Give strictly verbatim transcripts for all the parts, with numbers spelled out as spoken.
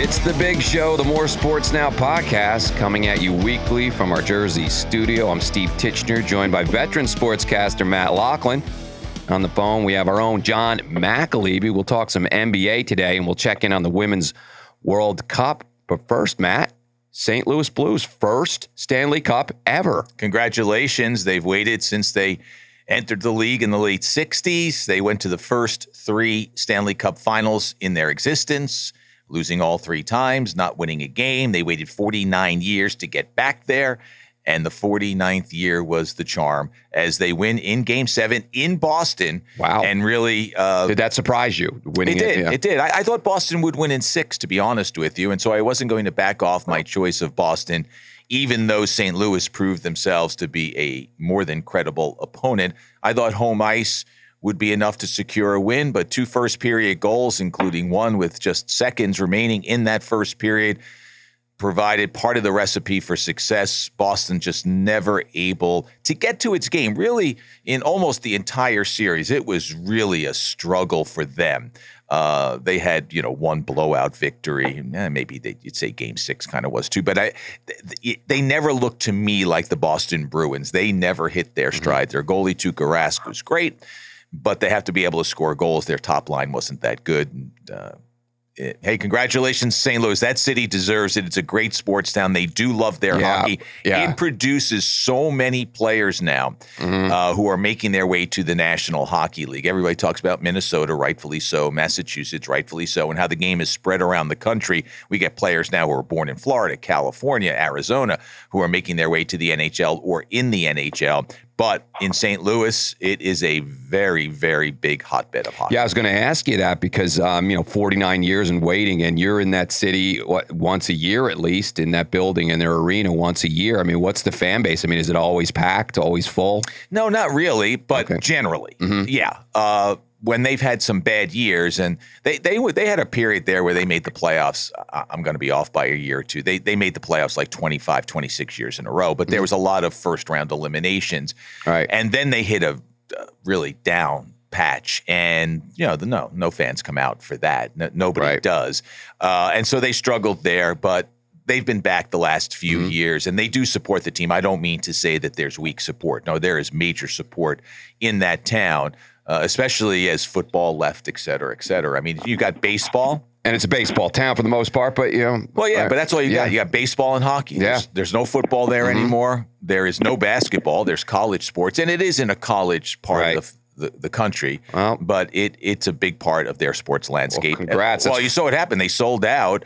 It's the Big Show, the More Sports Now podcast, coming at you weekly from our Jersey studio. I'm Steve Tichenor, joined by veteran sportscaster Matt Loughlin. On the phone, we have our own John McAleavey. We'll talk some N B A today, and we'll check in on the Women's World Cup. But first, Matt, Saint Louis Blues, first Stanley Cup ever. Congratulations. They've waited since they entered the league in the late sixties. They went to the first three Stanley Cup finals in their existence, losing all three times, not winning a game. They waited forty-nine years to get back there, and the forty-ninth year was the charm as they win in Game seven in Boston. Wow. And really... Uh, did that surprise you? Winning it did. It, yeah. it did. I, I thought Boston would win in six, to be honest with you, and so I wasn't going to back off my choice of Boston, even though Saint Louis proved themselves to be a more than credible opponent. I thought home ice would be enough to secure a win, but two first period goals, including one with just seconds remaining in that first period, provided part of the recipe for success. Boston just never able to get to its game, really, in almost the entire series. It was really a struggle for them. Uh, they had, you know, one blowout victory. Eh, maybe they, you'd say game six kind of was too, but I, th- they never looked to me like the Boston Bruins. They never hit their stride. Mm-hmm. Their goalie, Tuukka Rask, was great, but they have to be able to score goals. Their top line wasn't that good. And, uh, it, hey, congratulations, Saint Louis. That city deserves it. It's a great sports town. They do love their yeah, hockey. Yeah. It produces so many players now mm-hmm. uh, who are making their way to the National Hockey League. Everybody talks about Minnesota, rightfully so, Massachusetts, rightfully so, and how the game is spread around the country. We get players now who are born in Florida, California, Arizona, who are making their way to the N H L or in the N H L. But in Saint Louis, it is a very, very big hotbed of hockey. Yeah, I was going to ask you that because, um, you know, forty-nine years in waiting, and you're in that city what, once a year at least, in that building, in their arena once a year. I mean, what's the fan base? I mean, is it always packed, always full? No, not really, but okay. generally, mm-hmm. yeah. Uh, when they've had some bad years, and they they they had a period there where they made the playoffs. I'm going to be off by a year or two. They they made the playoffs like twenty-five, twenty-six years in a row, but there was a lot of first round eliminations. All right. And then they hit a really down patch, and you know, the, no no fans come out for that. No, nobody right. does. Uh, and so they struggled there, but they've been back the last few mm-hmm. years, and they do support the team. I don't mean to say that there's weak support. No, there is major support in that town. Uh, especially as football left, et cetera, et cetera. I mean, you got baseball. And it's a baseball town for the most part, but, you know. Well, yeah, right. but that's all you yeah. got. You got baseball and hockey. Yeah. There's, there's no football there mm-hmm. anymore. There is no basketball. There's college sports. And it is in a college part right. of the, the country. Well, but it it's a big part of their sports landscape. Well, congrats. And, well, you saw what happened. They sold out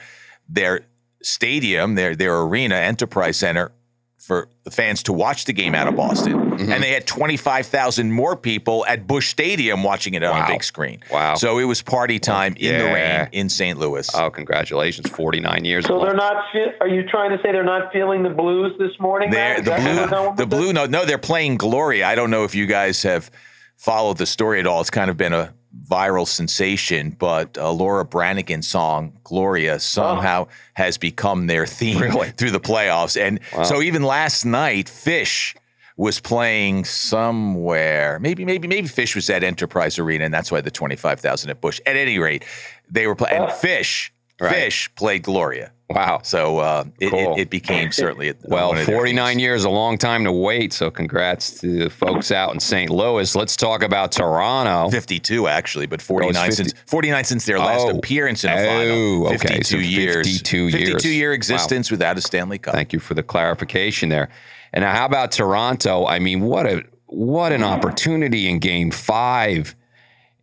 their stadium, their their arena, Enterprise Center, for the fans to watch the game out of Boston. Mm-hmm. And they had twenty-five thousand more people at Busch Stadium watching it on wow. a big screen. Wow. So it was party time in yeah. the rain in Saint Louis. Oh, congratulations. forty-nine years. So they're not, fe- are you trying to say they're not feeling the blues this morning? They're, the blue, the blue, no, no, they're playing Gloria. I don't know if you guys have followed the story at all. It's kind of been a viral sensation, but uh, Laura Branigan's song Gloria somehow oh. has become their theme really? through the playoffs. And wow. so even last night, Phish was playing somewhere. Maybe, maybe, maybe Phish was at Enterprise Arena, and that's why the twenty-five thousand at Busch. At any rate, they were playing. Oh. And Phish, right. Phish played Gloria. Wow. So uh, it, cool. it, it became certainly a, well, forty-nine years, a long time to wait. So congrats to the folks out in Saint Louis. Let's talk about Toronto. fifty-two, actually, but forty-nine since forty-nine since their last oh. appearance in a final. Oh, okay. fifty-two so years. fifty-two years. fifty-two year existence wow. without a Stanley Cup. Thank you for the clarification there. And now how about Toronto? I mean, what a what an opportunity in Game five.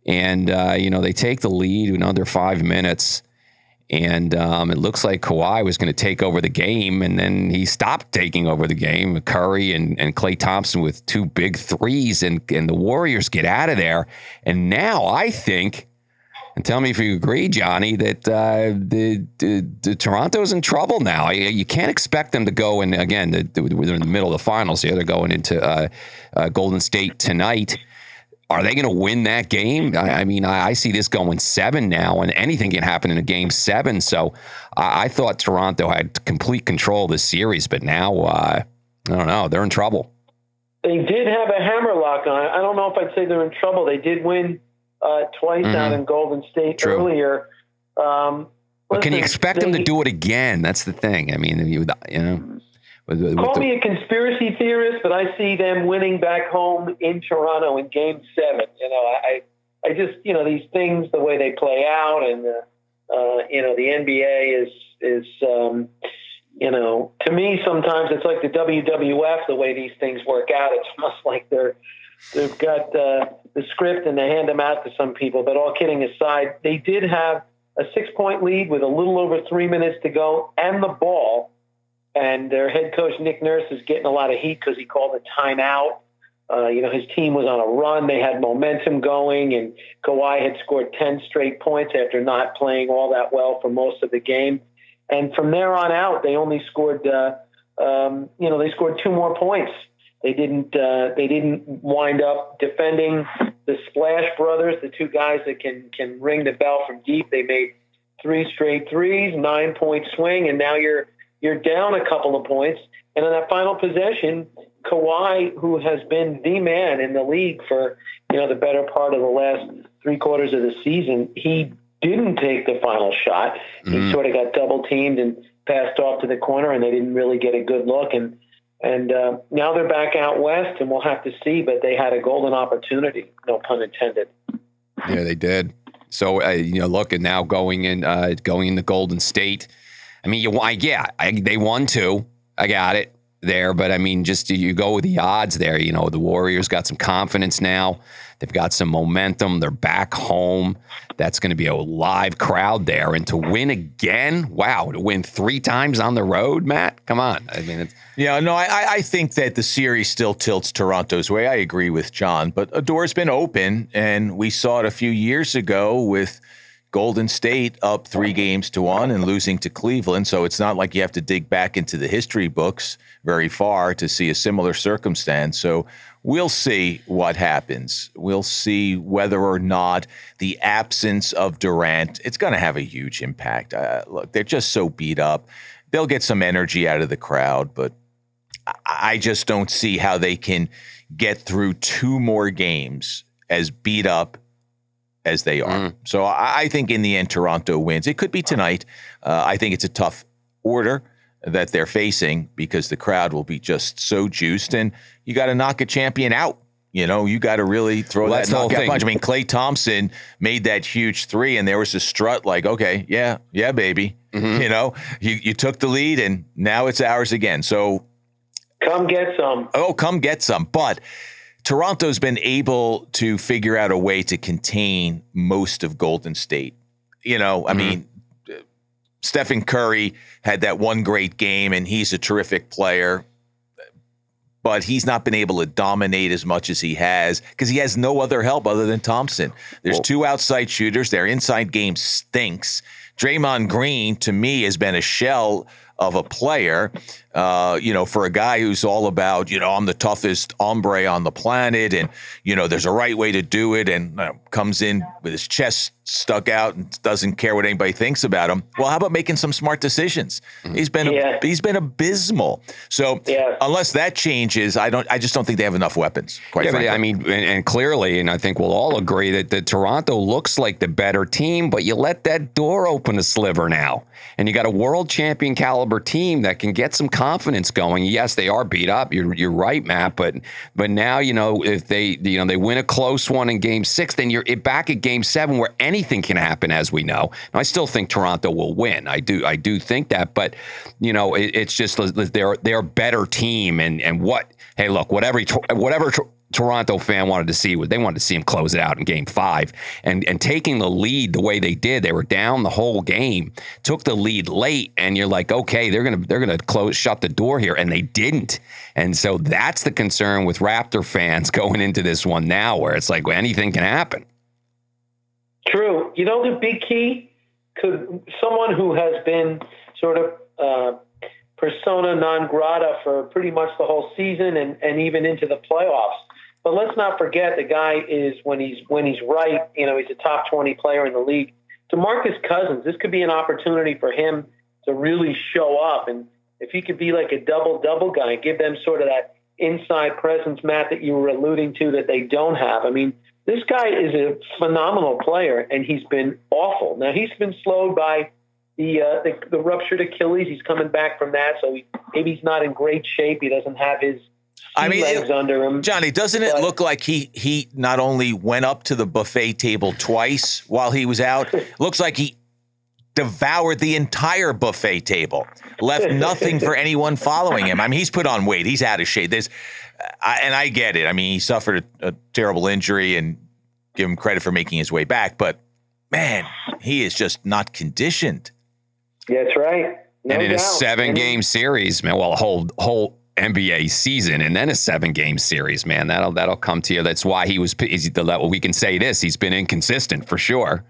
And, uh, you know, they take the lead in under five minutes. And um, it looks like Kawhi was going to take over the game, and then he stopped taking over the game. Curry and, and Klay Thompson with two big threes, and, and the Warriors get out of there. And now I think, and tell me if you agree, Johnny, that uh, the, the, the Toronto's in trouble now. You, you can't expect them to go, and again, the, the, they're in the middle of the finals here. They're going into uh, uh, Golden State tonight. Are they going to win that game? I, I mean, I, I see this going seven now, and anything can happen in a game seven. So I, I thought Toronto had complete control of this series, but now, uh, I don't know, they're in trouble. They did have a hammerlock on it. I don't know if I'd say they're in trouble. They did win uh, twice mm-hmm. out in Golden State True. earlier. Um, But can you expect him to do it again? That's the thing. I mean, you know. With, with Call the, me a conspiracy theorist, but I see them winning back home in Toronto in Game Seven. You know, I, I just, you know, these things, the way they play out, and uh, uh, you know, the N B A is is, um, you know, to me sometimes it's like the W W F. The way these things work out, it's almost like they're they've got uh, the script and they hand them out to some people. But all kidding aside, they did have a six-point lead with a little over three minutes to go and the ball. And their head coach, Nick Nurse, is getting a lot of heat because he called a timeout. Uh, you know, his team was on a run. They had momentum going, and Kawhi had scored ten straight points after not playing all that well for most of the game. And from there on out, they only scored, uh, um, you know, they scored two more points. They didn't, uh, they didn't wind up defending the Splash Brothers, the two guys that can, can ring the bell from deep. They made three straight threes, nine point swing. And now you're, You're down a couple of points. And in that final possession, Kawhi, who has been the man in the league for, you know, the better part of the last three quarters of the season, he didn't take the final shot. Mm-hmm. He sort of got double teamed and passed off to the corner, and they didn't really get a good look. And, and uh, now they're back out west, and we'll have to see, but they had a golden opportunity, no pun intended. Yeah, they did. So, uh, you know, look, and now going in, uh, going into Golden State, I mean, you won, yeah, I, they won two. I got it there. But I mean, just you go with the odds there. You know, the Warriors got some confidence now. They've got some momentum. They're back home. That's going to be a live crowd there. And to win again, wow, to win three times on the road, Matt? Come on. I mean, it's. Yeah, no, I, I think that the series still tilts Toronto's way. I agree with John. But a door's been open, and we saw it a few years ago with Golden State up three games to one and losing to Cleveland. So it's not like you have to dig back into the history books very far to see a similar circumstance. So we'll see what happens. We'll see whether or not the absence of Durant, it's going to have a huge impact. Uh, look, they're just so beat up. They'll get some energy out of the crowd, but I just don't see how they can get through two more games as beat up as they are. Mm. So I think in the end, Toronto wins. It could be tonight. Uh, I think it's a tough order that they're facing because the crowd will be just so juiced, and you got to knock a champion out. You know, you got to really throw well, that knockout punch. I mean, Klay Thompson made that huge three, and there was a strut like, okay, yeah, yeah, baby. Mm-hmm. You know, you, you took the lead, and now it's ours again. So come get some. Oh, come get some. But Toronto's been able to figure out a way to contain most of Golden State. You know, I mm-hmm. mean, Stephen Curry had that one great game, and he's a terrific player, but he's not been able to dominate as much as he has because he has no other help other than Thompson. There's Whoa. two outside shooters. Their inside game stinks. Draymond Green, to me, has been a shell of a player, uh, you know, for a guy who's all about, you know, I'm the toughest hombre on the planet, and, you know, there's a right way to do it, and uh, comes in with his chest stuck out and doesn't care what anybody thinks about him. Well, how about making some smart decisions? Mm-hmm. He's been, yeah. he's been abysmal. So yeah. unless that changes, I don't, I just don't think they have enough weapons. Quite yeah, frankly. But I mean, and, and clearly, and I think we'll all agree that the Toronto looks like the better team, but you let that door open a sliver now, and you got a world champion caliber team that can get some confidence going. Yes, they are beat up. You're, you're right, Matt. But, but now, you know, if they, you know, they win a close one in game six, then you're back at game seven where any Anything can happen, as we know. Now, I still think Toronto will win. I do. I do think that. But, you know, it, it's just they're they're a better team. And and what? Hey, look, whatever whatever Toronto fan wanted to see, they wanted to see him close it out in game five. And and taking the lead the way they did, they were down the whole game, took the lead late, and you're like, okay, they're gonna they're gonna close shut the door here, and they didn't. And so that's the concern with Raptor fans going into this one now, where it's like, well, anything can happen. True. You know, the big key could someone who has been sort of uh, persona non grata for pretty much the whole season and, and even into the playoffs. But let's not forget the guy is when he's when he's right, you know, he's a top twenty player in the league. DeMarcus Cousins, this could be an opportunity for him to really show up. And if he could be like a double double guy, give them sort of that inside presence, Matt, that you were alluding to that they don't have. I mean, this guy is a phenomenal player, and he's been awful. Now, he's been slowed by, the, uh, the the ruptured Achilles. He's coming back from that, so he, maybe he's not in great shape. He doesn't have his I mean, legs it, under him. Johnny, doesn't but, it look like he he not only went up to the buffet table twice while he was out, looks like he devoured the entire buffet table, left nothing for anyone following him. I mean, he's put on weight. He's out of shape. There's, I, and I get it. I mean, he suffered a, a terrible injury, and give him credit for making his way back, but man, he is just not conditioned. That's right. No and in doubt. a seven-game series, man, well, a whole whole N B A season, and then a seven-game series, man, that'll that'll come to you. That's why he was the level. We can say this: he's been inconsistent for sure.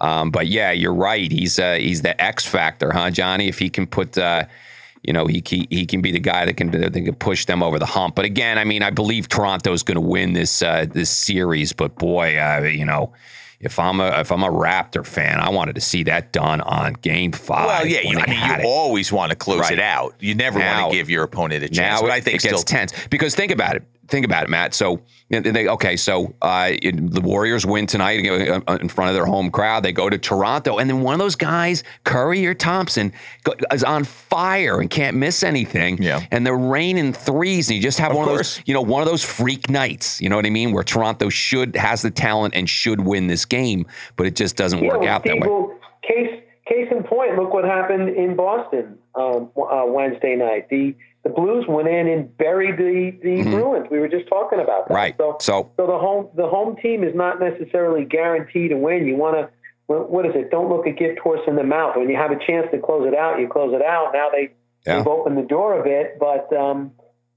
Um, but yeah, you're right. He's uh, he's the X factor, huh, Johnny? If he can put, uh, you know, he, he he can be the guy that can that can push them over the hump. But again, I mean, I believe Toronto's going to win this uh, this series. But boy, uh, you know. If I'm a if I'm a Raptor fan, I wanted to see that done on Game Five. Well, yeah, you, I mean, you it. always want to close right. it out. You never now, want to give your opponent a chance. Now but it, I think it still gets tense because think about it. Think about it, Matt. So they, okay, so uh, it, the Warriors win tonight in front of their home crowd. They go to Toronto, and then one of those guys, Curry or Thompson, go, is on fire and can't miss anything. Yeah. And they're raining threes, and you just have of one course. of those, you know, one of those freak nights. You know what I mean? Where Toronto should has the talent and should win this game, but it just doesn't yeah, work well, out Steve, that way. Well, case case in point, look what happened in Boston um, uh, Wednesday night. The The Blues went in and buried the, the mm-hmm. Bruins. We were just talking about that. Right. So, so, so the home the home team is not necessarily guaranteed to win. You want to, what is it? Don't look a gift horse in the mouth. When you have a chance to close it out, you close it out. Now they, yeah. they've opened the door a bit. But, um,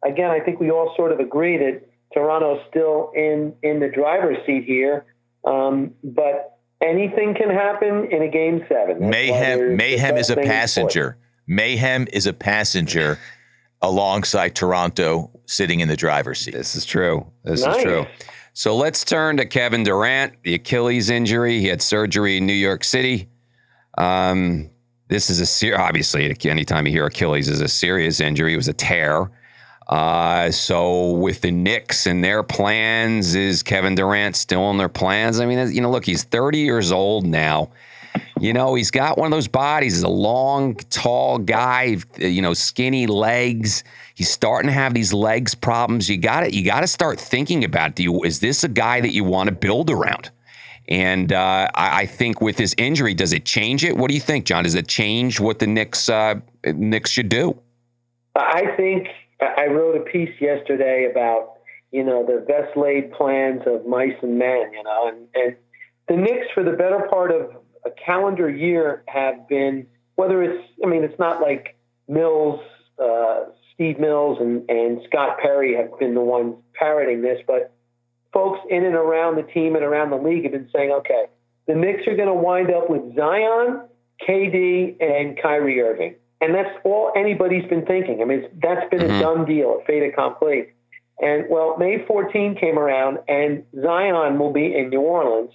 again, I think we all sort of agree that Toronto's still in, in the driver's seat here. Um, but anything can happen in a game seven. That's mayhem mayhem is a passenger. Mayhem is a passenger. Alongside Toronto sitting in the driver's seat. This is true. This nice. is true. So let's turn to Kevin Durant, the Achilles injury. He had surgery in New York City. Um, this is a ser- obviously, anytime you hear Achilles is a serious injury. It was a tear. Uh, so with the Knicks and their plans, is Kevin Durant still in their plans? I mean, you know, look, he's thirty years old now. You know, he's got one of those bodies. He's a long, tall guy, you know, skinny legs. He's starting to have these legs problems. You got it. You got to start thinking about, do you, is this a guy that you want to build around? And uh, I, I think with his injury, does it change it? What do you think, John? Does it change what the Knicks, uh, Knicks should do? I think I wrote a piece yesterday about, you know, the best laid plans of mice and men, you know, and, and the Knicks for the better part of a calendar year have been, whether it's, I mean, it's not like Mills, uh, Steve Mills and, and Scott Perry have been the ones parroting this, but folks in and around the team and around the league have been saying, okay, the Knicks are going to wind up with Zion, K D, and Kyrie Irving. And that's all anybody's been thinking. I mean, it's, that's been mm-hmm. a done deal, a fait accompli. And well, May fourteenth came around and Zion will be in New Orleans.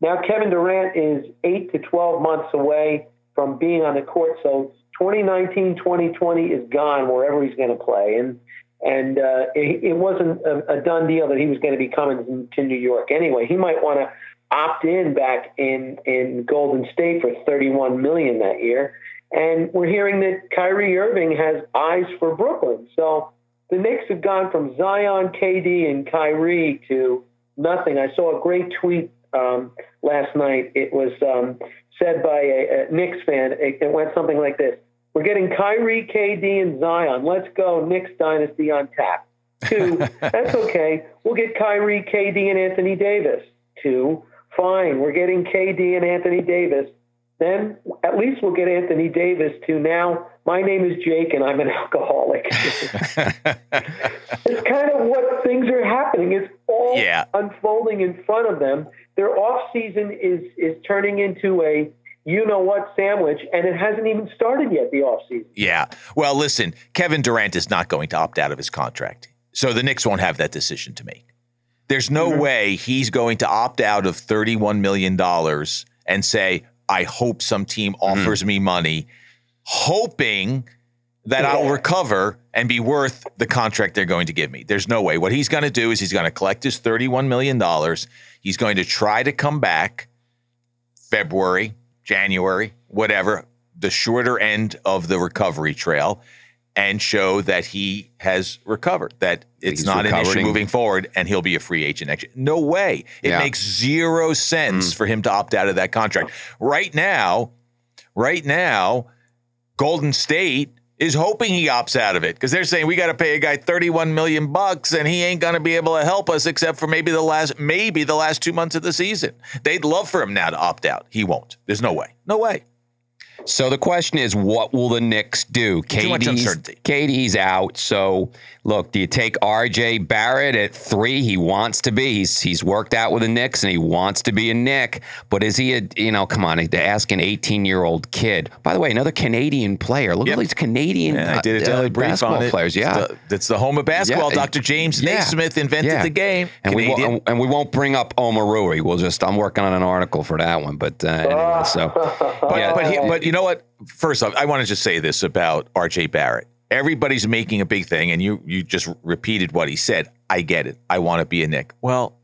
Now, Kevin Durant is eight to twelve months away from being on the court, so twenty nineteen twenty twenty is gone wherever he's going to play. And and uh, it, it wasn't a, a done deal that he was going to be coming to New York anyway. He might want to opt in back in, in Golden State for thirty-one million dollars that year. And we're hearing that Kyrie Irving has eyes for Brooklyn. So the Knicks have gone from Zion, K D, and Kyrie to nothing. I saw a great tweet Um, last night. It was um, said by a, a Knicks fan. It, it went something like this: "We're getting Kyrie, K D, and Zion. Let's go Knicks dynasty on tap." Two, that's okay. We'll get Kyrie, K D, and Anthony Davis. Two, fine. We're getting K D and Anthony Davis. Then at least we'll get Anthony Davis to now. My name is Jake, and I'm an alcoholic. It's kind of what things are happening. It's all yeah. unfolding in front of them. Their off season is is turning into a you know what sandwich, and it hasn't even started yet. The off season. Yeah. Well, listen, Kevin Durant is not going to opt out of his contract, so the Knicks won't have that decision to make. There's no mm-hmm. way he's going to opt out of thirty-one million dollars and say, "I hope some team offers mm-hmm. me money, hoping that yeah. I'll recover and be worth the contract they're going to give me." There's no way. What he's going to do is he's going to collect his thirty-one million dollars. He's going to try to come back February, January, whatever, the shorter end of the recovery trail and show that he has recovered, that it's He's not recovering. an issue moving forward, and he'll be a free agent next year. No way. It yeah. makes zero sense mm. for him to opt out of that contract. Right now, right now, Golden State is hoping he opts out of it because they're saying we got to pay a guy thirty-one million bucks and he ain't going to be able to help us except for maybe the last maybe the last two months of the season. They'd love for him now to opt out. He won't. There's no way. No way. So the question is, what will the Knicks do? K D's, K D's out. So, look, do you take R J. Barrett at three? He wants to be. He's he's worked out with the Knicks, and he wants to be a Knick. But is he a, you know, come on, to ask an eighteen-year-old kid. By the way, another Canadian player. Look yep. at all these Canadian yeah, I did a daily uh, brief basketball on it. players. Yeah. It's the, that's the home of basketball. Yeah. Doctor James yeah. Naismith invented yeah. the game. And we, won't, and we won't bring up Omarui. We'll just, I'm working on an article for that one. But uh, anyway, so. but, yeah. but, he, but you know what? First off, I want to just say this about R J. Barrett. Everybody's making a big thing, and you you just repeated what he said. I get it. I want to be a Knick. Well,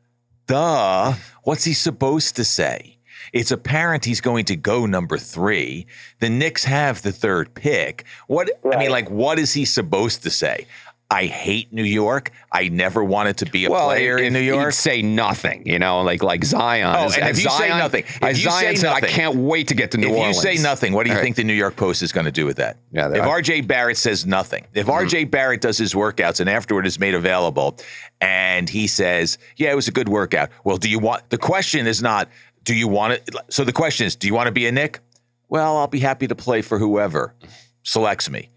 duh. What's he supposed to say? It's apparent he's going to go number three. The Knicks have the third pick. What right. I mean, like, what is he supposed to say? I hate New York. I never wanted to be a well, player if, in New York. He'd say nothing, you know, like like Zion. Oh, and if, if you Zion, say nothing, if you Zion say nothing, said, I can't wait to get to New if Orleans. If you say nothing, what do you right. think the New York Post is going to do with that? Yeah, if R J. Barrett says nothing, if mm-hmm. R J. Barrett does his workouts and afterward is made available, and he says, "Yeah, it was a good workout." Well, do you want? The question is not, do you want it? So the question is, do you want to be a Knick? Well, I'll be happy to play for whoever selects me.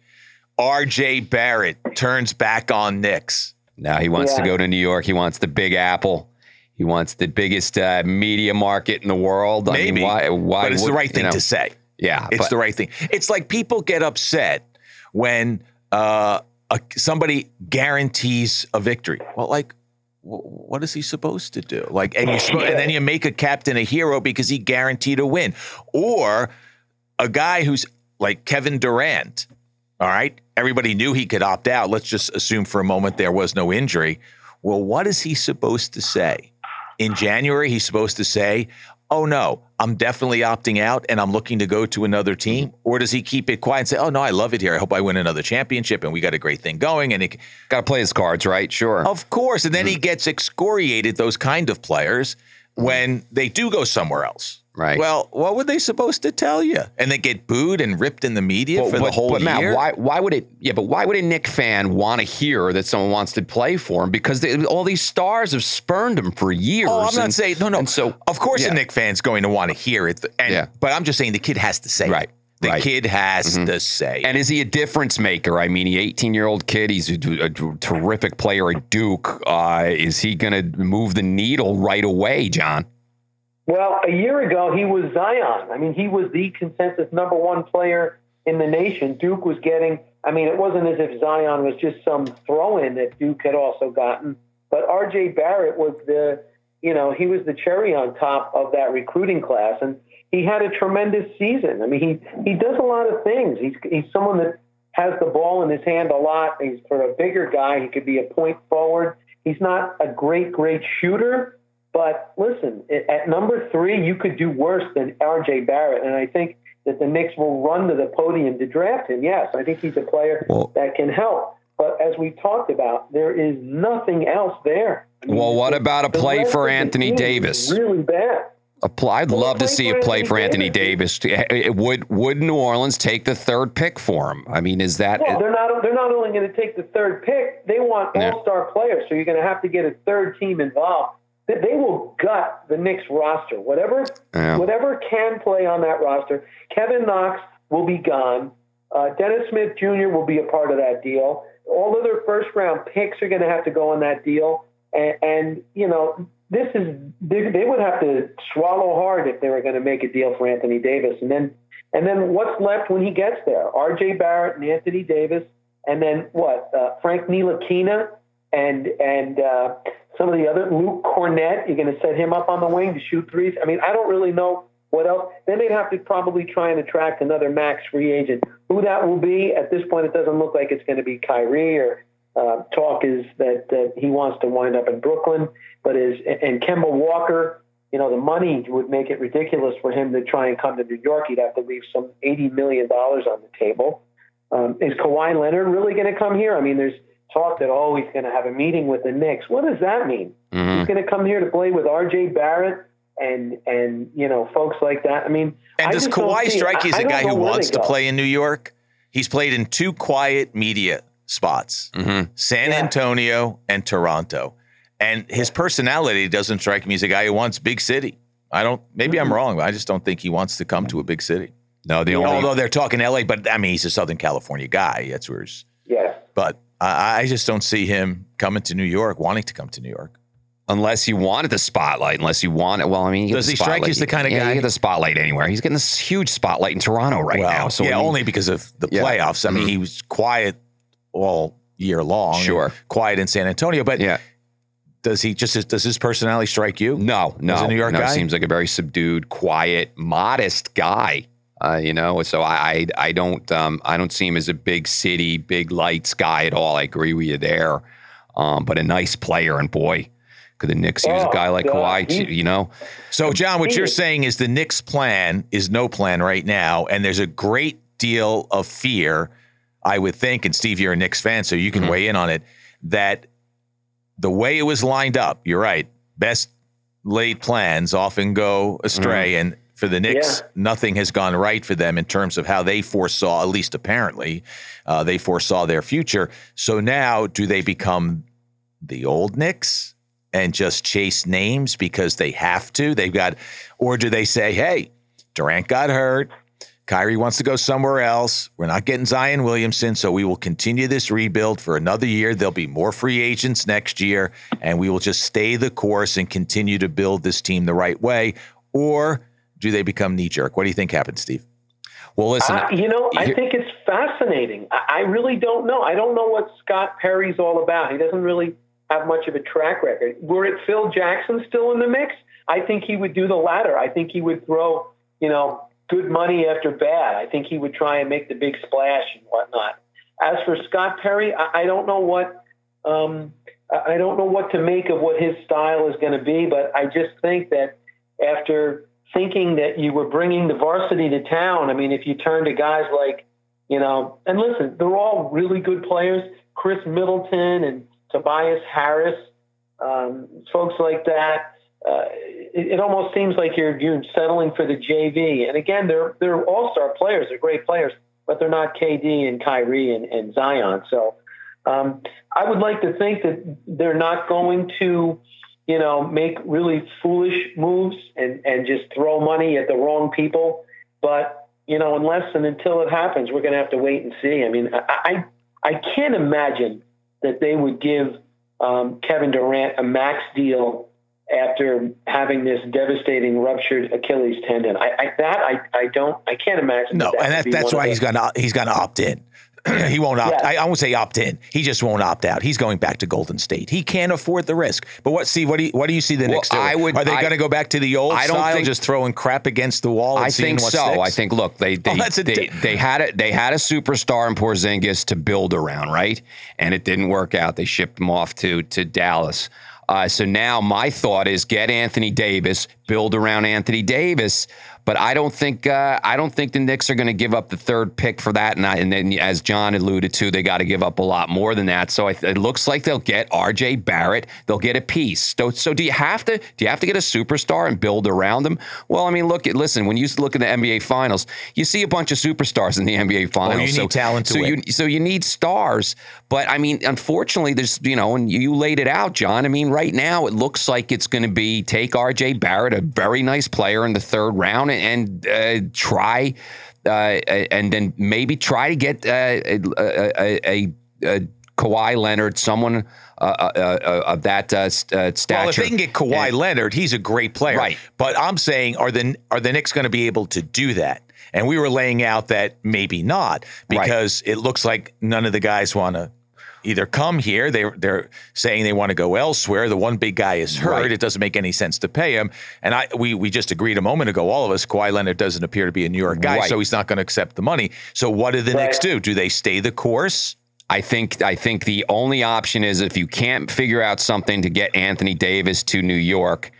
R J. Barrett turns back on Knicks. Now he wants yeah. to go to New York. He wants the Big Apple. He wants the biggest uh, media market in the world. Maybe, I mean, why, why but it's would, the right thing you know, to say. Yeah. It's but, the right thing. It's like people get upset when uh, a, somebody guarantees a victory. Well, like, what is he supposed to do? Like, and, you, and then you make a captain a hero because he guaranteed a win. Or a guy who's like Kevin Durant. All right. Everybody knew he could opt out. Let's just assume for a moment there was no injury. Well, what is he supposed to say? In January, he's supposed to say, oh, no, I'm definitely opting out and I'm looking to go to another team. Or does he keep it quiet and say, oh, no, I love it here. I hope I win another championship and we got a great thing going. And it got to play his cards, right? Sure. Of course. And then mm-hmm. he gets excoriated, those kind of players, when they do go somewhere else. Right. Well, what were they supposed to tell you? And they get booed and ripped in the media well, for but, the whole but Matt, year. Why? Why would it? Yeah, but why would a Knick fan want to hear that someone wants to play for him? Because they, all these stars have spurned him for years. Oh, I'm and, not saying no, no. So of course, yeah. a Knick fan's going to want to hear it. And, yeah. But I'm just saying the kid has to say right. it. The right. kid has mm-hmm. to say. And is he a difference maker? I mean, the eighteen-year-old kid, he's a, a, a terrific player at Duke. Uh, is he going to move the needle right away, John? Well, a year ago, he was Zion. I mean, he was the consensus number one player in the nation. Duke was getting, I mean, it wasn't as if Zion was just some throw-in that Duke had also gotten. But R J. Barrett was the, you know, he was the cherry on top of that recruiting class. And he had a tremendous season. I mean, he, he does a lot of things. He's, he's someone that has the ball in his hand a lot. He's for a bigger guy. He could be a point forward. He's not a great, great shooter. But listen, at number three, you could do worse than R J. Barrett. And I think that the Knicks will run to the podium to draft him. Yes, I think he's a player well, that can help. But as we talked about, there is nothing else there. I mean, well, what about a play for Anthony Davis? Really bad. I'd love to see a play for Anthony Davis. Would would New Orleans take the third pick for him? I mean, is that? Well, they're not. They're not only going to take the third pick. They want all-star players, so you're going to have to get a third team involved. They will gut the Knicks roster. Whatever, yeah. whatever can play on that roster. Kevin Knox will be gone. Uh, Dennis Smith Junior will be a part of that deal. All of their first-round picks are going to have to go on that deal. And, and you know, this is they, they would have to swallow hard if they were going to make a deal for Anthony Davis. And then, and then what's left when he gets there? R J. Barrett and Anthony Davis, and then what? Uh, Frank Ntilikina and and. Uh, Some of the other, Luke Cornett, you're going to set him up on the wing to shoot threes. I mean, I don't really know what else. Then they'd have to probably try and attract another max free agent. Who that will be, at this point, it doesn't look like it's going to be Kyrie or uh, talk is that uh, he wants to wind up in Brooklyn. But is and Kemba Walker you know, the money would make it ridiculous for him to try and come to New York. He'd have to leave some eighty million dollars on the table. Um, is Kawhi Leonard really going to come here? I mean, there's talk that, oh, he's going to have a meeting with the Knicks. What does that mean? Mm-hmm. He's going to come here to play with R J. Barrett and, and you know, folks like that. I mean, and I does Kawhi strike you as a guy who wants to play in New York? He's played in two quiet media spots, mm-hmm. San yeah. Antonio and Toronto. And his personality doesn't strike me as a guy who wants big city. I don't, maybe I'm wrong, but I just don't think he wants to come to a big city. No, the only, although they're talking L A, but I mean, he's a Southern California guy. That's where he's, yeah. But I, I just don't see him coming to New York, wanting to come to New York. Unless he wanted the spotlight, unless he wanted, well, I mean, he does he strike you as the kind of yeah, guy? You get the spotlight anywhere. He's getting this huge spotlight in Toronto right well, now. So yeah, he, only because of the playoffs. Yeah. I mean, mm-hmm. he was quiet all year long. Sure. Quiet in San Antonio, but yeah. Does he just, does his personality strike you? No, no. As a New York no, guy? Seems like a very subdued, quiet, modest guy, uh, you know? So I, I, I don't, um, I don't see him as a big city, big lights guy at all. I agree with you there. Um, but a nice player, and boy, could the Knicks use oh, a guy like God. Kawhi, he, you know? So John, what you're saying is the Knicks plan is no plan right now. And there's a great deal of fear, I would think, and Steve, you're a Knicks fan, so you can mm-hmm. weigh in on it, that the way it was lined up, you're right, best laid plans often go astray. Mm-hmm. And for the Knicks, yeah. nothing has gone right for them in terms of how they foresaw, at least apparently, uh, they foresaw their future. So now do they become the old Knicks and just chase names because they have to? They've got, or do they say, hey, Durant got hurt. Kyrie wants to go somewhere else. We're not getting Zion Williamson, so we will continue this rebuild for another year. There'll be more free agents next year, and we will just stay the course and continue to build this team the right way. Or do they become knee-jerk? What do you think happens, Steve? Well, listen. Uh, you know, I think it's fascinating. I really don't know. I don't know what Scott Perry's all about. He doesn't really have much of a track record. Were it Phil Jackson still in the mix? I think he would do the latter. I think he would throw, you know, good money after bad. I think he would try and make the big splash and whatnot. As for Scott Perry, I, I don't know what um, I don't know what to make of what his style is going to be, but I just think that after thinking that you were bringing the varsity to town, I mean, if you turn to guys like, you know, and listen, they're all really good players, Chris Middleton and Tobias Harris, um, folks like that. Uh, it, it almost seems like you're you're settling for the J V. And again, they're they're all-star players, they're great players, but they're not K D and Kyrie and, and Zion. So um, I would like to think that they're not going to, you know, make really foolish moves and, and just throw money at the wrong people. But, you know, unless and until it happens, we're going to have to wait and see. I mean, I I, I can't imagine that they would give um, Kevin Durant a max deal after having this devastating ruptured Achilles tendon. I, I that I, I don't I can't imagine. No, that and that, that's why he's gonna he's gonna opt in. He won't opt. Yeah. I, I won't say opt in. He just won't opt out. He's going back to Golden State. He can't afford the risk. But what, Steve? What do you, what do you see the well, Knicks doing? I would, Are they going to go back to the old I don't style, think, just throwing crap against the wall? And I think what so. Sticks? I think. Look, they they, oh, they, di- they had a, they had a superstar in Porzingis to build around, right? And it didn't work out. They shipped him off to to Dallas. Uh, so now my thought is get Anthony Davis, build around Anthony Davis. But I don't think uh, I don't think the Knicks are going to give up the third pick for that. And, I, and then, as John alluded to, they got to give up a lot more than that. So I, it looks like they'll get R J. Barrett. They'll get a piece. So, so do you have to do you have to get a superstar and build around them? Well, I mean, look at listen. When you look at the N B A Finals, you see a bunch of superstars in the N B A Finals. Oh, you need so, talent to so win. You, so you need stars. But I mean, unfortunately, there's you know, and you, you laid it out, John. I mean, right now it looks like it's going to be take R J. Barrett, a very nice player in the third round. And uh, try, uh, and then maybe try to get uh, a, a, a, a Kawhi Leonard, someone uh, uh, uh, of that uh, st- stature. Well, if they can get Kawhi and, Leonard, he's a great player. Right. But I'm saying, are the are the Knicks going to be able to do that? And we were laying out that maybe not, because right. it looks like none of the guys want to either come here. They they're saying they want to go elsewhere. The one big guy is hurt. Right. It doesn't make any sense to pay him. And I we we just agreed a moment ago, all of us, Kawhi Leonard doesn't appear to be a New York guy, right. so he's not going to accept the money. So what do the right. Knicks do? Do they stay the course? I think I think the only option is if you can't figure out something to get Anthony Davis to New York,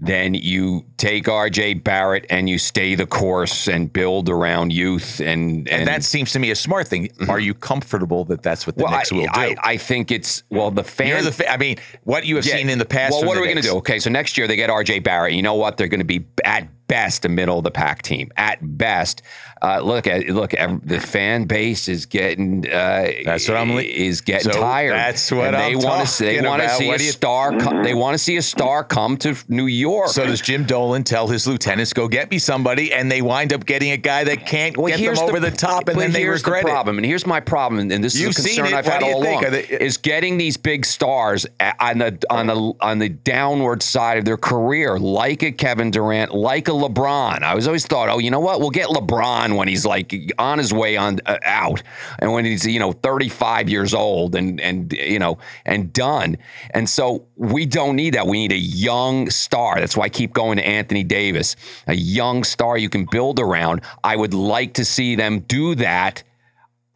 then you take R J. Barrett and you stay the course and build around youth. And, and, and that seems to me a smart thing. Mm-hmm. Are you comfortable that that's what the well, Knicks I, will do? I, I think it's, well, the fan. The fa- I mean, what you have yeah. seen in the past. Well, what are we going to do? Okay, so next year they get R J. Barrett. You know what? They're going to be at best a middle of the pack team. At best, uh, look at look the fan base is getting uh, that's what I'm is getting so tired. That's what and I'm they want to see. They want to see a star. Come, they want to see a star come to New York. So does Jim Dolan tell his lieutenants, "Go get me somebody," and they wind up getting a guy that can't well, get them over the, the top, and then they regret the problem. It. And here's my problem, and this is You've a concern I've what had all along: they, uh, is getting these big stars on the on the on the downward side of their career, like a Kevin Durant, like a LeBron. I was always thought, oh, you know what? We'll get LeBron when he's like on his way on uh, out, and when he's you know thirty-five years old and and you know and done. And so we don't need that. We need a young star. That's why I keep going to Anthony Davis, a young star you can build around. I would like to see them do that.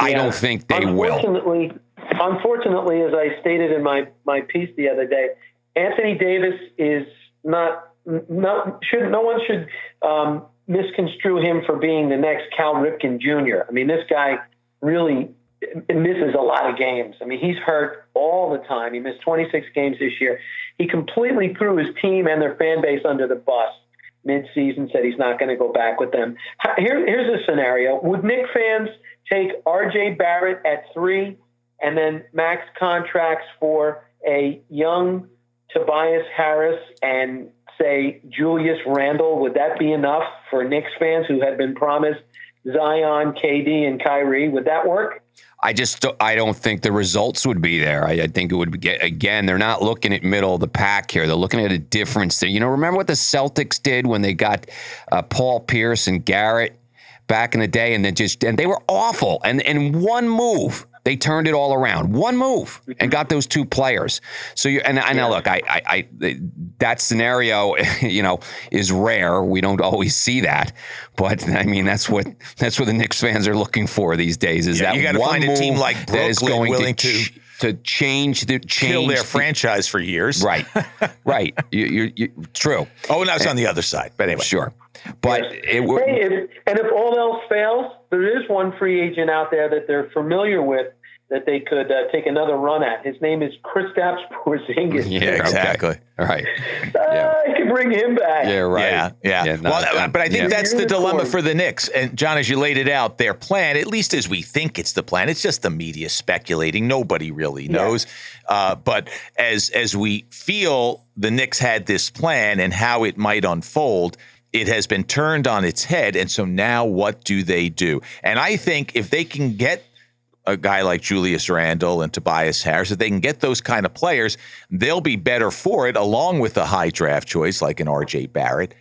Yeah. I don't think they unfortunately, will. Unfortunately, as I stated in my my piece the other day, Anthony Davis is not. No, should no one should um, misconstrue him for being the next Cal Ripken Junior I mean, this guy really misses a lot of games. I mean, he's hurt all the time. He missed twenty-six games this year. He completely threw his team and their fan base under the bus mid-season, said he's not going to go back with them. Here, here's a scenario. Would Knicks fans take R J. Barrett at three and then max contracts for a young Tobias Harris and say Julius Randle? Would that be enough for Knicks fans who had been promised Zion, K D, and Kyrie? Would that work? I just I don't think the results would be there. I, I think it would get again. They're not looking at middle of the pack here. They're looking at a difference there. You know, remember what the Celtics did when they got uh, Paul Pierce and Garrett back in the day, and then just and they were awful. And and one move. They turned it all around. One move and got those two players. So you and, and yeah. now look, I, I, I, that scenario, you know, is rare. We don't always see that, but I mean, that's what that's what the Knicks fans are looking for these days. Is yeah, that you got to find a team like Brooklyn that is going willing to. to- To change the change kill their the, franchise for years, right? Right. You, you, you, true. Oh, now it's on the other side, but anyway, sure. But yes. it w- hey, if, and if all else fails, there is one free agent out there that they're familiar with that they could uh, take another run at. His name is Kristaps Porzingis. Yeah, exactly. Okay. All right. Uh, yeah. I could bring him back. Yeah, right. Yeah, yeah. yeah no, well, um, but I think yeah. that's the dilemma for the Knicks. And, John, as you laid it out, their plan, at least as we think it's the plan, it's just the media speculating. Nobody really knows. Yeah. Uh, but as as we feel the Knicks had this plan and how it might unfold, it has been turned on its head. And so now what do they do? And I think if they can get a guy like Julius Randle and Tobias Harris, if they can get those kind of players, they'll be better for it, along with a high draft choice like an R J. Barrett.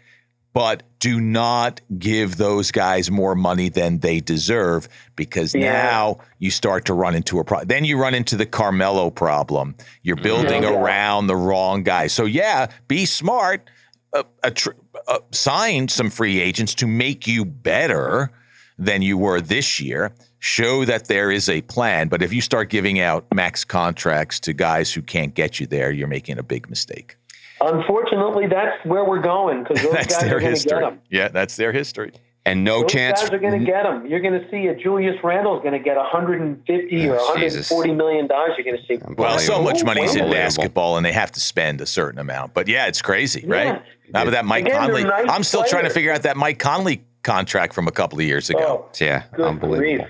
But do not give those guys more money than they deserve, because yeah. now you start to run into a problem. Then you run into the Carmelo problem. You're building yeah. around the wrong guy. So, yeah, be smart. Uh, a tr- uh, sign some free agents to make you better than you were this year. Show that there is a plan, but if you start giving out max contracts to guys who can't get you there, you're making a big mistake. Unfortunately, that's where we're going, because those that's guys their are going to get them. Yeah, that's their history. And no those chance. Those guys are going to get them. You're going to see a Julius Randle is going to get one hundred fifty oh, or one hundred forty Jesus. million dollars. You're going to see. Well, so much money is in basketball, and they have to spend a certain amount. But yeah, it's crazy, yeah. right? Now, but that Mike Again, Conley, nice I'm still players. trying to figure out that Mike Conley contract from a couple of years ago. Oh, yeah, unbelievable. Grief.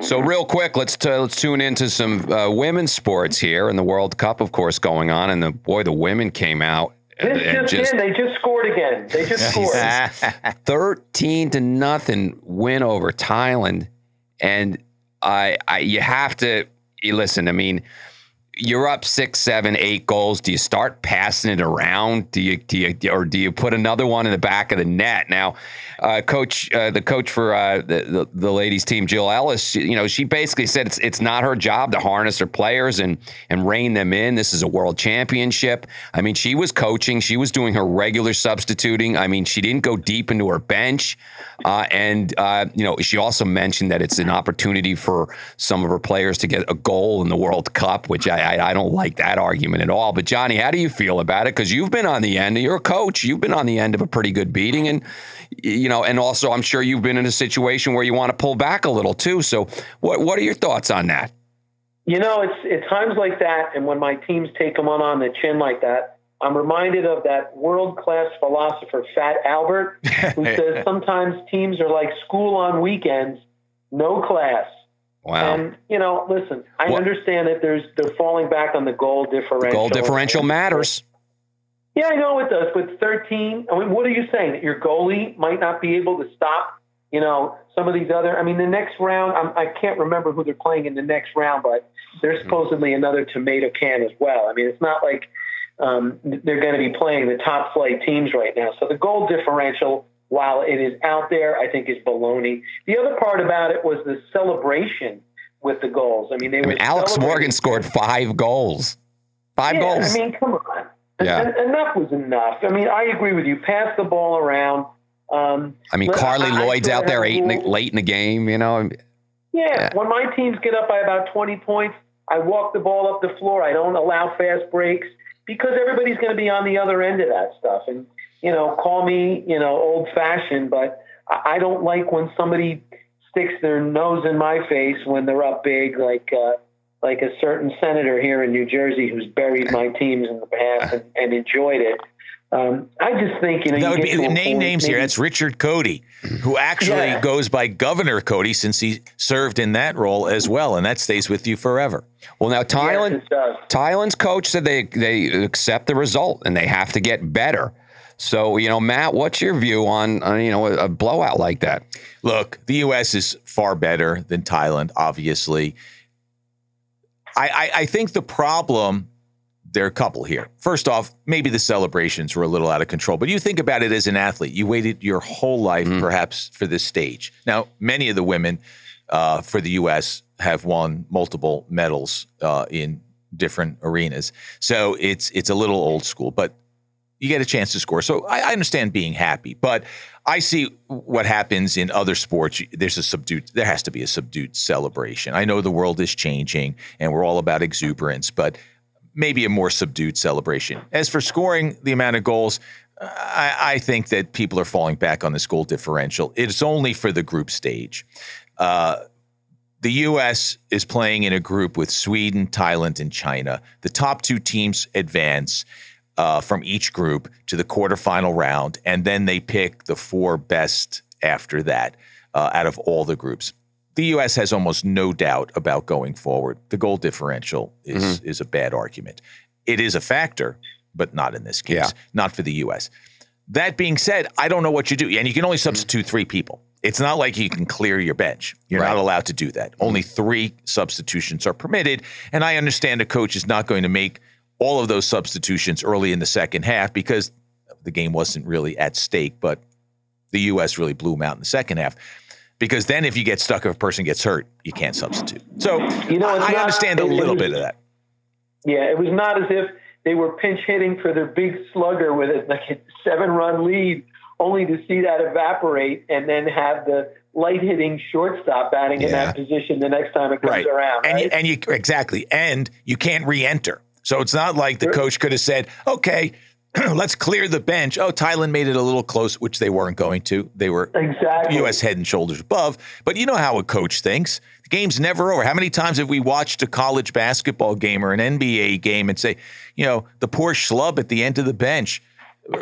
So real quick, let's t- let's tune into some uh, women's sports here, and the World Cup, of course, going on. And the boy, the women came out. And, this and just, just in, they just scored again. They just scored thirteen to nothing win over Thailand, and I, I you have to you listen. I mean, you're up six, seven, eight goals. Do you start passing it around? Do you do you or do you put another one in the back of the net? Now, uh, coach, uh, the coach for uh, the, the the ladies team, Jill Ellis, she, you know, she basically said it's it's not her job to harness her players and and rein them in. This is a world championship. I mean, she was coaching, she was doing her regular substituting. I mean, she didn't go deep into her bench, uh, and uh, you know, she also mentioned that it's an opportunity for some of her players to get a goal in the World Cup, which I. I, I don't like that argument at all. But, Johnny, how do you feel about it? Because you've been on the end. You're a coach. You've been on the end of a pretty good beating. And, you know, and also I'm sure you've been in a situation where you want to pull back a little too. So what what are your thoughts on that? You know, it's at times like that, and when my teams take them on on the chin like that, I'm reminded of that world-class philosopher, Fat Albert, who says sometimes teams are like school on weekends, no class. Wow. And, you know, listen, I well, understand that there's they're falling back on the goal differential. Goal differential matters. Yeah, I know it does. With thirteen, I mean, what are you saying? That your goalie might not be able to stop, you know, some of these other – I mean, the next round – I can't remember who they're playing in the next round, but they're supposedly mm-hmm. another tomato can as well. I mean, it's not like – Um, they're going to be playing the top flight teams right now. So the goal differential, while it is out there, I think is baloney. The other part about it was the celebration with the goals. I mean, they I mean, Alex Morgan scored five goals. Five yeah, goals. I mean, come on. Yeah. En- enough was enough. I mean, I agree with you. Pass the ball around. Um, I mean, Carly I, Lloyd's I out there eight in the, late in the game, you know. Yeah, yeah, when my teams get up by about twenty points, I walk the ball up the floor. I don't allow fast breaks. Because everybody's going to be on the other end of that stuff. And, you know, call me, you know, old fashioned, but I don't like when somebody sticks their nose in my face when they're up big, like, uh, like a certain senator here in New Jersey who's buried my teams in the past and, and enjoyed it. Um, I just think, you know, that would you be, name names maybe. Here. That's Richard Cody, who actually yeah. goes by Governor Cody since he served in that role as well. And that stays with you forever. Well, now Thailand, yes, Thailand's coach said they, they accept the result and they have to get better. So, you know, Matt, what's your view on, on you know, a, a blowout like that? Look, the U S is far better than Thailand, obviously. I, I, I think the problem there are a couple here. First off, maybe the celebrations were a little out of control, but you think about it as an athlete. You waited your whole life, mm. perhaps, for this stage. Now, many of the women uh, for the U S have won multiple medals uh, in different arenas. So it's it's a little old school, but you get a chance to score. So I, I understand being happy, but I see what happens in other sports. There's a subdued, there has to be a subdued celebration. I know the world is changing and we're all about exuberance, but maybe a more subdued celebration. As for scoring the amount of goals, I, I think that people are falling back on this goal differential. It's only for the group stage. Uh, the U S is playing in a group with Sweden, Thailand, and China. The top two teams advance uh, from each group to the quarterfinal round, and then they pick the four best after that uh, out of all the groups. The U S has almost no doubt about going forward. The goal differential is mm-hmm. is a bad argument. It is a factor, but not in this case, yeah. not for the U S. That being said, I don't know what you do. And you can only substitute mm-hmm. three people. It's not like you can clear your bench. You're right. not allowed to do that. Mm-hmm. Only three substitutions are permitted. And I understand a coach is not going to make all of those substitutions early in the second half because the game wasn't really at stake, but the U S really blew them out in the second half. Because then if you get stuck, if a person gets hurt, you can't substitute. So you know, I understand a little bit of that. Yeah, it was not as if they were pinch hitting for their big slugger with a, like a seven-run lead, only to see that evaporate and then have the light-hitting shortstop batting yeah. in that position the next time it comes right. around. Right? And, you, and you exactly. And you can't re-enter. So it's not like the coach could have said, okay, let's clear the bench. Oh, Thailand made it a little close, which they weren't going to. They were exactly. U S head and shoulders above. But you know how a coach thinks. The game's never over. How many times have we watched a college basketball game or an N B A game and say, you know, the poor schlub at the end of the bench,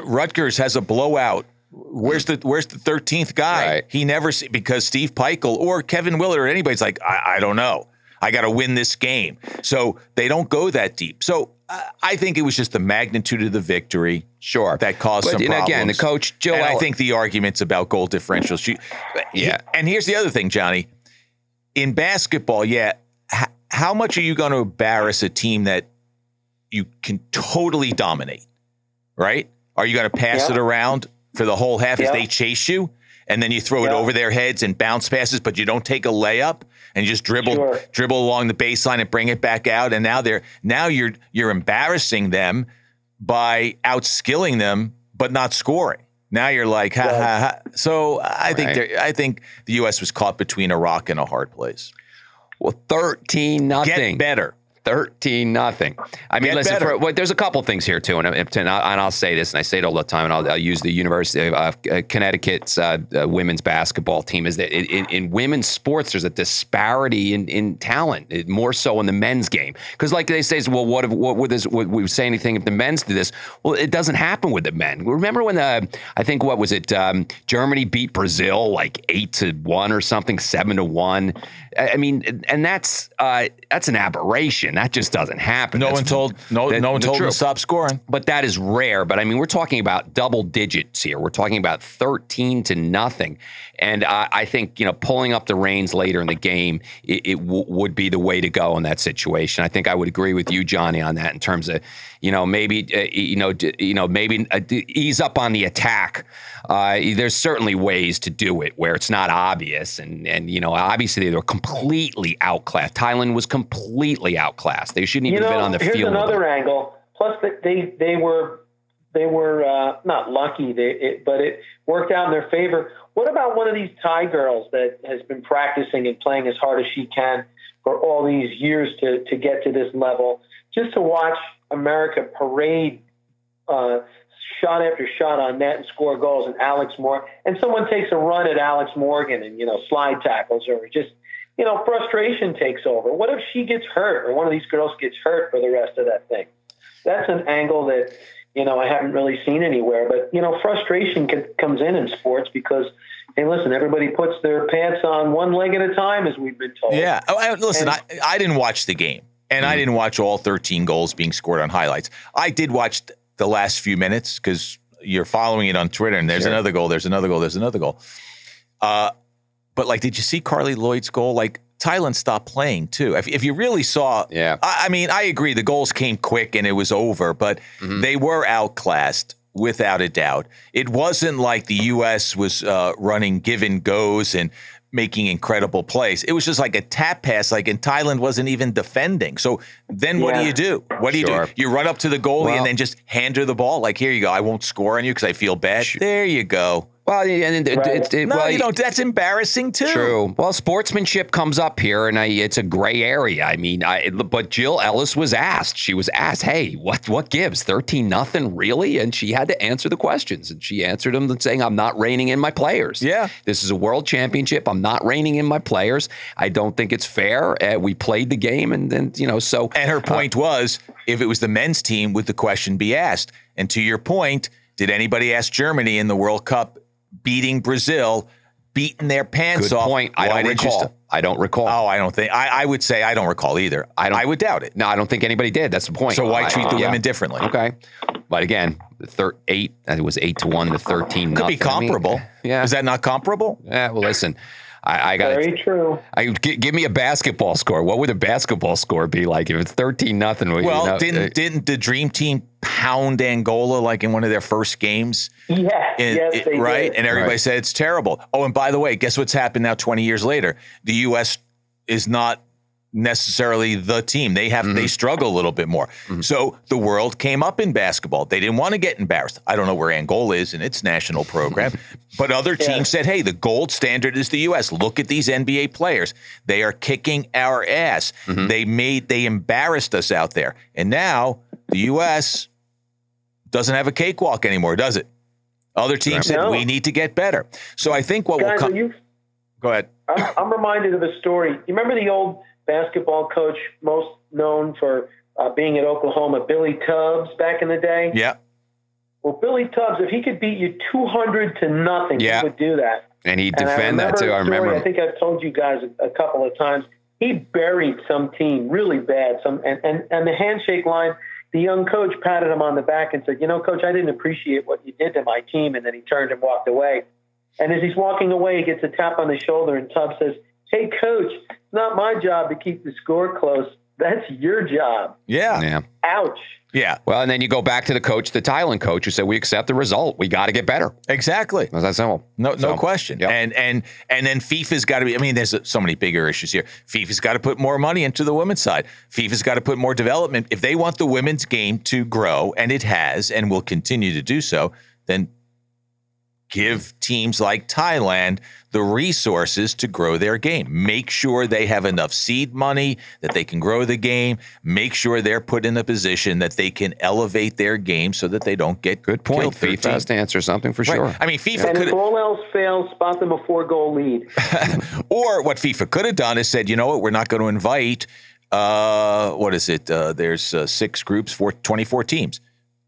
Rutgers has a blowout. Where's the where's the thirteenth guy? Right. He never see, because Steve Peichel or Kevin Willard or anybody's like, I, I don't know. I got to win this game. So they don't go that deep. So uh, I think it was just the magnitude of the victory. Sure. That caused but, some and problems. Again, the coach, Joe. And I think the arguments about goal differentials. She, yeah. He, and here's the other thing, Johnny. In basketball, yeah, h- how much are you going to embarrass a team that you can totally dominate, right? Are you going to pass yeah. it around for the whole half yeah. as they chase you? And then you throw yeah. it over their heads and bounce passes, but you don't take a layup and you just dribble, sure. dribble along the baseline and bring it back out. And now they're now you're you're embarrassing them by outskilling them, but not scoring. Now you're like, ha yeah. ha ha. So I right. think I think the U S was caught between a rock and a hard place. Well, thirteen nothing. Get better. thirteen nothing. I mean, Get listen, for, well, there's a couple things here, too, and, and, I, and I'll say this, and I say it all the time, and I'll, I'll use the University of uh, Connecticut's uh, uh, women's basketball team, is that it, in, in women's sports, there's a disparity in, in talent, it, more so in the men's game. Because like they say, well, what if, what would this, would we say anything if the men's did this? Well, it doesn't happen with the men. Remember when, the, I think, what was it, um, Germany beat Brazil like eight to one or something, seven to one. I mean, and that's uh, that's an aberration. That just doesn't happen. No that's, one told no that, no one told them to stop scoring. But that is rare. But I mean, we're talking about double digits here. We're talking about thirteen to nothing. And uh, I think, you know, pulling up the reins later in the game, it, it w- would be the way to go in that situation. I think I would agree with you, Johnny, on that in terms of, you know, maybe, uh, you know, d- you know, maybe uh, d- ease up on the attack. Uh, there's certainly ways to do it where it's not obvious. And, and you know, obviously they were completely outclassed. Thailand was completely outclassed. They shouldn't even you know, have been on the here's field. Here's another angle. Plus, they they were they were uh, not lucky, they, it, but it worked out in their favor. What about one of these Thai girls that has been practicing and playing as hard as she can for all these years to, to get to this level? Just to watch America parade uh, shot after shot on net and score goals, and Alex Morgan, and someone takes a run at Alex Morgan and, you know, slide tackles or just, you know, frustration takes over. What if she gets hurt or one of these girls gets hurt for the rest of that thing? That's an angle that, you know, I haven't really seen anywhere. But, you know, frustration can, comes in in sports because, hey, listen, everybody puts their pants on one leg at a time, as we've been told. Yeah. Oh, I, listen, and, I, I didn't watch the game, and mm-hmm. I didn't watch all thirteen goals being scored on highlights. I did watch the last few minutes because you're following it on Twitter, and there's sure. another goal, there's another goal, there's another goal. Uh But, like, did you see Carly Lloyd's goal? Like, Thailand stopped playing, too. If, if you really saw – yeah. I, I mean, I agree. The goals came quick and it was over, but mm-hmm. they were outclassed without a doubt. It wasn't like the U S was uh, running give-and-goes and making incredible plays. It was just like a tap pass, like, and Thailand wasn't even defending. So then yeah. what do you do? What do sure. you do? You run up to the goalie well, and then just hand her the ball. Like, here you go. I won't score on you because I feel bad. Sh- there you go. Well, and it, right. it, it, no, well, you know, that's embarrassing too. True. Well, sportsmanship comes up here, and I, it's a gray area. I mean, I, but Jill Ellis was asked. She was asked, "Hey, what what gives? Thirteen nothing, really?" And she had to answer the questions, and she answered them, saying, "I'm not reining in my players. Yeah, this is a world championship. I'm not reining in my players. I don't think it's fair. Uh, we played the game, and then you know, so." And her point uh, was, if it was the men's team, would the question be asked? And to your point, did anybody ask Germany in the World Cup? Beating Brazil, beating their pants good off. Good point. I Why don't recall. St- I don't recall. Oh, I don't think. I, I would say I don't recall either. I, don't, I would doubt it. No, I don't think anybody did. That's the point. So why uh, treat the uh, women yeah. differently? Okay. But again, the thir- eight, it was eight to one to thirteen. Could nothing. Be comparable. I mean, yeah. Is that not comparable? Yeah. Well, listen, I, I got very true. I, g- give me a basketball score. What would a basketball score be like if it's thirteen nothing? Well, well you know, didn't uh, didn't the Dream Team pound Angola like in one of their first games? Yeah, in, yes, it, they right. Did. And everybody right. said it's terrible. Oh, and by the way, guess what's happened now? Twenty years later, the U S is not necessarily the team. They have mm-hmm. they struggle a little bit more. Mm-hmm. So the world came up in basketball. They didn't want to get embarrassed. I don't know where Angola is in its national program, but other teams yeah. said, "Hey, the gold standard is the U S. Look at these N B A players. They are kicking our ass. Mm-hmm. They made they embarrassed us out there." And now the U S doesn't have a cakewalk anymore, does it? Other teams no. said we need to get better. So I think what Guys, will come. You- Go ahead. I'm, I'm reminded of a story. You remember the old basketball coach most known for uh, being at Oklahoma, Billy Tubbs, back in the day? Yeah. Well, Billy Tubbs, if he could beat you two hundred to nothing, yeah. he would do that. And he'd and defend that, too. I remember. I think I've told you guys a, a couple of times. He buried some team really bad. Some and, and, and the handshake line, the young coach patted him on the back and said, "You know, Coach, I didn't appreciate what you did to my team." And then he turned and walked away. And as he's walking away, he gets a tap on the shoulder, and Tubbs says, "Hey, Coach, it's not my job to keep the score close. That's your job." Yeah. yeah. Ouch. Yeah. Well, and then you go back to the coach, the Thailand coach, who said, "We accept the result. We got to get better." Exactly. That's that simple. No, so, no question. Yep. And and and then FIFA's got to be. I mean, there's so many bigger issues here. FIFA's got to put more money into the women's side. FIFA's got to put more development if they want the women's game to grow, and it has, and will continue to do so. Then give teams like Thailand the resources to grow their game. Make sure they have enough seed money that they can grow the game. Make sure they're put in a position that they can elevate their game so that they don't get good point. FIFA has to answer something for right. sure. I mean, FIFA could. If all else fails, spot them a four-goal lead. Or what FIFA could have done is said, you know what, we're not going to invite. Uh, what is it? Uh, there's uh, six groups, four, twenty-four teams.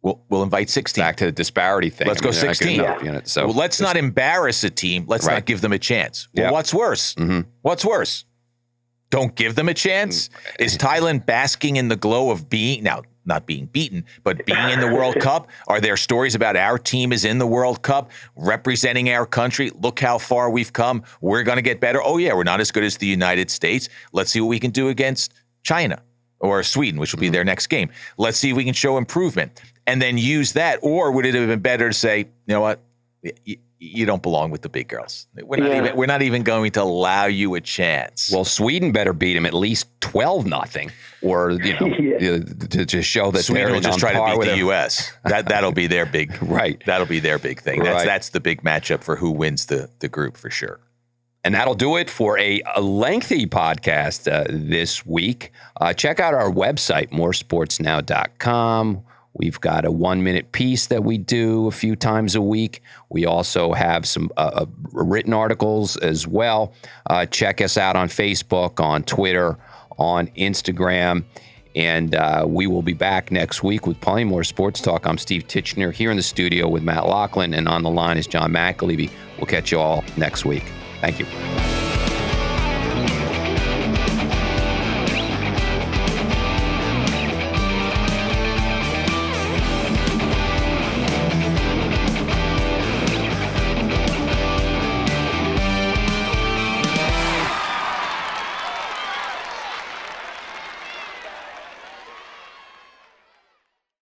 We'll, we'll invite sixteen. Back to the disparity thing. Let's I mean, go sixteen. Yeah. Unit, so well, let's not embarrass a team. Let's right. not give them a chance. Well, yep. What's worse? Mm-hmm. What's worse? Don't give them a chance? Is Thailand basking in the glow of being, now not being beaten, but being in the World Cup? Are there stories about our team is in the World Cup, representing our country? Look how far we've come. We're going to get better. Oh, yeah, we're not as good as the United States. Let's see what we can do against China or Sweden, which will be mm-hmm. their next game. Let's see if we can show improvement. And then use that, or would it have been better to say, you know what, you, you don't belong with the big girls. We're not, yeah. even, we're not even going to allow you a chance. Well, Sweden better beat them at least twelve nothing, or, you know, yeah. to, to show that Sweden will just try to beat the U S That, that'll be their big right. That'll be their big thing. That's, right. that's the big matchup for who wins the, the group for sure. And that'll do it for a, a lengthy podcast uh, this week. Uh, check out our website, more sports now dot com. We've got a one-minute piece that we do a few times a week. We also have some uh, written articles as well. Uh, check us out on Facebook, on Twitter, on Instagram. And uh, we will be back next week with plenty more sports talk. I'm Steve Tichenor here in the studio with Matt Loughlin, and on the line is John McAleavey. We'll catch you all next week. Thank you.